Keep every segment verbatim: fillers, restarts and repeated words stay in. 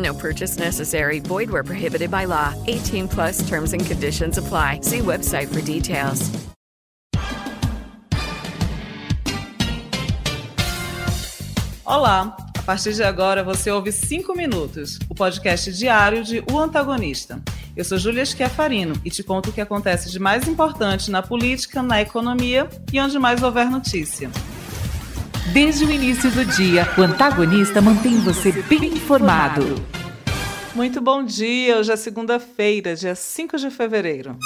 No purchase necessary. Void where prohibited by law. eighteen plus terms and conditions apply. See website for details. Olá! A partir de agora você ouve Cinco Minutos, o podcast diário de O Antagonista. Eu sou Júlia Schiaffarino e te conto o que acontece de mais importante na política, na economia e onde mais houver notícia. Desde o início do dia, o Antagonista mantém você bem informado. Muito bom dia, hoje é segunda-feira, dia cinco de fevereiro.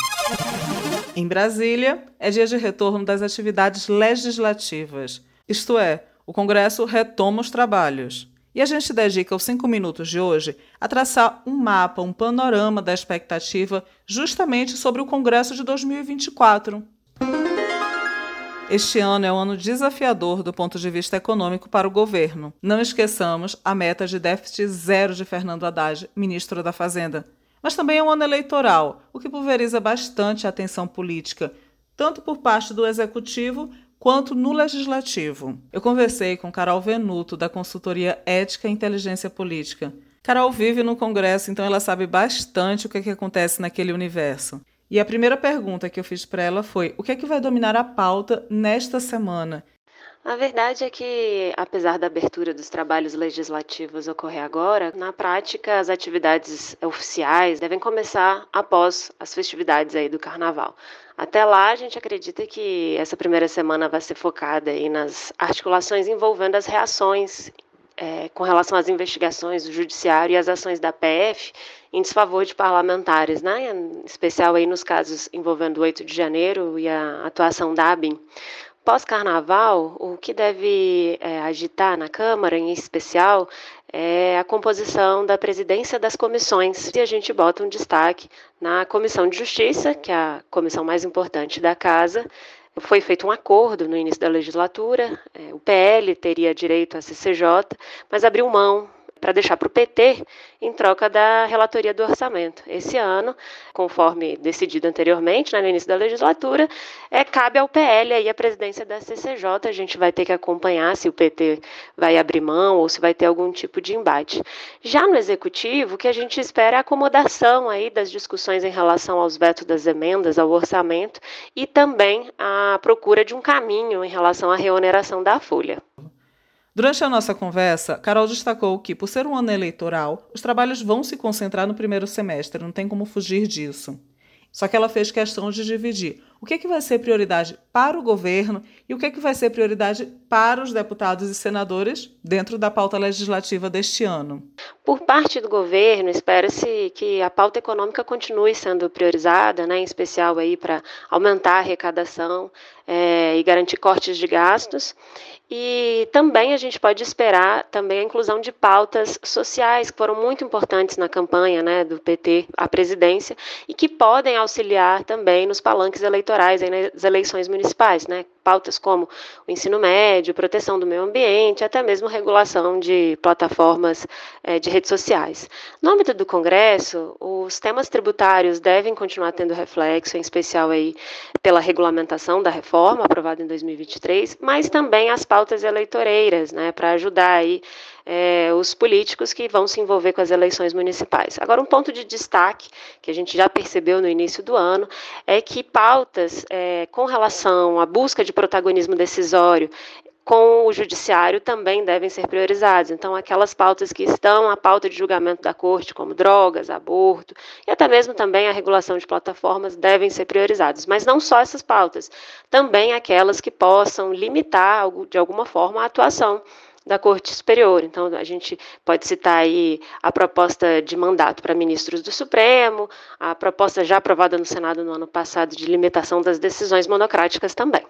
Em Brasília, é dia de retorno das atividades legislativas, isto é, o Congresso retoma os trabalhos. E a gente dedica os cinco minutos de hoje a traçar um mapa, um panorama da expectativa justamente sobre o Congresso de dois mil e vinte e quatro. Este ano é um ano desafiador do ponto de vista econômico para o governo. Não esqueçamos a meta de déficit zero de Fernando Haddad, ministro da Fazenda. Mas também é um ano eleitoral, o que pulveriza bastante a atenção política, tanto por parte do Executivo quanto no Legislativo. Eu conversei com Carol Venuto, da consultoria Ética e Inteligência Política. Carol vive no Congresso, então ela sabe bastante o que é que acontece naquele universo. E a primeira pergunta que eu fiz para ela foi: o que é que vai dominar a pauta nesta semana? A verdade é que, apesar da abertura dos trabalhos legislativos ocorrer agora, na prática as atividades oficiais devem começar após as festividades aí do Carnaval. Até lá, a gente acredita que essa primeira semana vai ser focada aí nas articulações envolvendo as reações É, com relação às investigações do judiciário e às ações da P F em desfavor de parlamentares, né? Em especial aí nos casos envolvendo o oito de janeiro e a atuação da ABIN. Pós-carnaval, o que deve é, agitar na Câmara, em especial, é a composição da presidência das comissões. E a gente bota um destaque na Comissão de Justiça, que é a comissão mais importante da Casa. Foi feito um acordo no início da legislatura, o P L teria direito à C C J, mas abriu mão para deixar para o P T em troca da relatoria do orçamento. Esse ano, conforme decidido anteriormente, né, no início da legislatura, é, cabe ao P L aí a presidência da C C J. A gente vai ter que acompanhar se o P T vai abrir mão ou se vai ter algum tipo de embate. Já no Executivo, o que a gente espera é a acomodação aí das discussões em relação aos vetos das emendas ao orçamento e também a procura de um caminho em relação à reoneração da folha. Durante a nossa conversa, Carol destacou que, por ser um ano eleitoral, os trabalhos vão se concentrar no primeiro semestre, não tem como fugir disso. Só que ela fez questão de dividir o que é que vai ser prioridade para o governo e o que é que vai ser prioridade para os deputados e senadores dentro da pauta legislativa deste ano. Por parte do governo, espera-se que a pauta econômica continue sendo priorizada, né, em especial aí para aumentar a arrecadação é, e garantir cortes de gastos. E também a gente pode esperar também a inclusão de pautas sociais, que foram muito importantes na campanha, né, do P T à presidência, e que podem auxiliar também nos palanques eleitorais, aí nas eleições municipais, né? Pautas como o ensino médio, proteção do meio ambiente, até mesmo regulação de plataformas é, de redes sociais. No âmbito do Congresso, os temas tributários devem continuar tendo reflexo, em especial aí pela regulamentação da reforma aprovada em dois mil e vinte e três, mas também as pautas eleitoreiras, né, para ajudar aí, é, os políticos que vão se envolver com as eleições municipais. Agora, um ponto de destaque que a gente já percebeu no início do ano é que pautas é, com relação à busca de protagonismo decisório com o judiciário também devem ser priorizados. Então, aquelas pautas que estão à pauta de julgamento da corte, como drogas, aborto, e até mesmo também a regulação de plataformas, devem ser priorizadas. Mas não só essas pautas, também aquelas que possam limitar, de alguma forma, a atuação da Corte Superior. Então, a gente pode citar aí a proposta de mandato para ministros do Supremo, a proposta já aprovada no Senado no ano passado de limitação das decisões monocráticas também.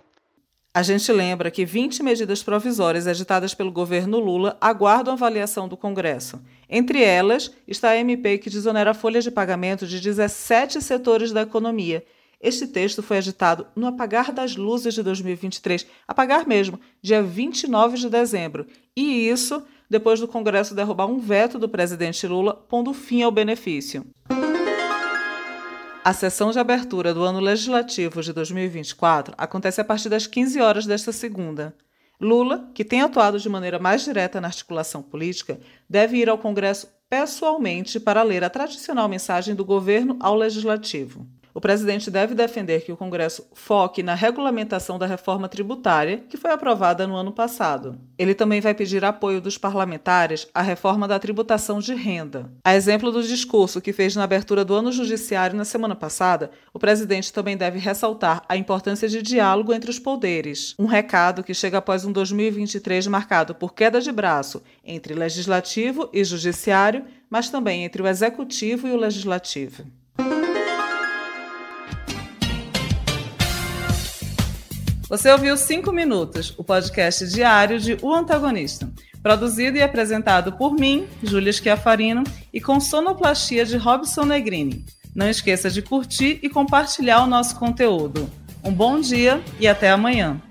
A gente lembra que vinte medidas provisórias editadas pelo governo Lula aguardam avaliação do Congresso. Entre elas está a M P que desonera a folha de pagamento de dezessete setores da economia. Este texto foi editado no apagar das luzes de dois mil e vinte e três, apagar mesmo, dia vinte e nove de dezembro. E isso depois do Congresso derrubar um veto do presidente Lula, pondo fim ao benefício. A sessão de abertura do ano legislativo de dois mil e vinte e quatro acontece a partir das quinze horas desta segunda. Lula, que tem atuado de maneira mais direta na articulação política, deve ir ao Congresso pessoalmente para ler a tradicional mensagem do governo ao legislativo. O presidente deve defender que o Congresso foque na regulamentação da reforma tributária, que foi aprovada no ano passado. Ele também vai pedir apoio dos parlamentares à reforma da tributação de renda. A exemplo do discurso que fez na abertura do ano judiciário na semana passada, o presidente também deve ressaltar a importância de diálogo entre os poderes. Um recado que chega após um dois mil e vinte e três marcado por queda de braço entre legislativo e judiciário, mas também entre o executivo e o legislativo. Você ouviu Cinco Minutos, o podcast diário de O Antagonista, produzido e apresentado por mim, Júlia Schiaffarino, e com sonoplastia de Robson Negrini. Não esqueça de curtir e compartilhar o nosso conteúdo. Um bom dia e até amanhã!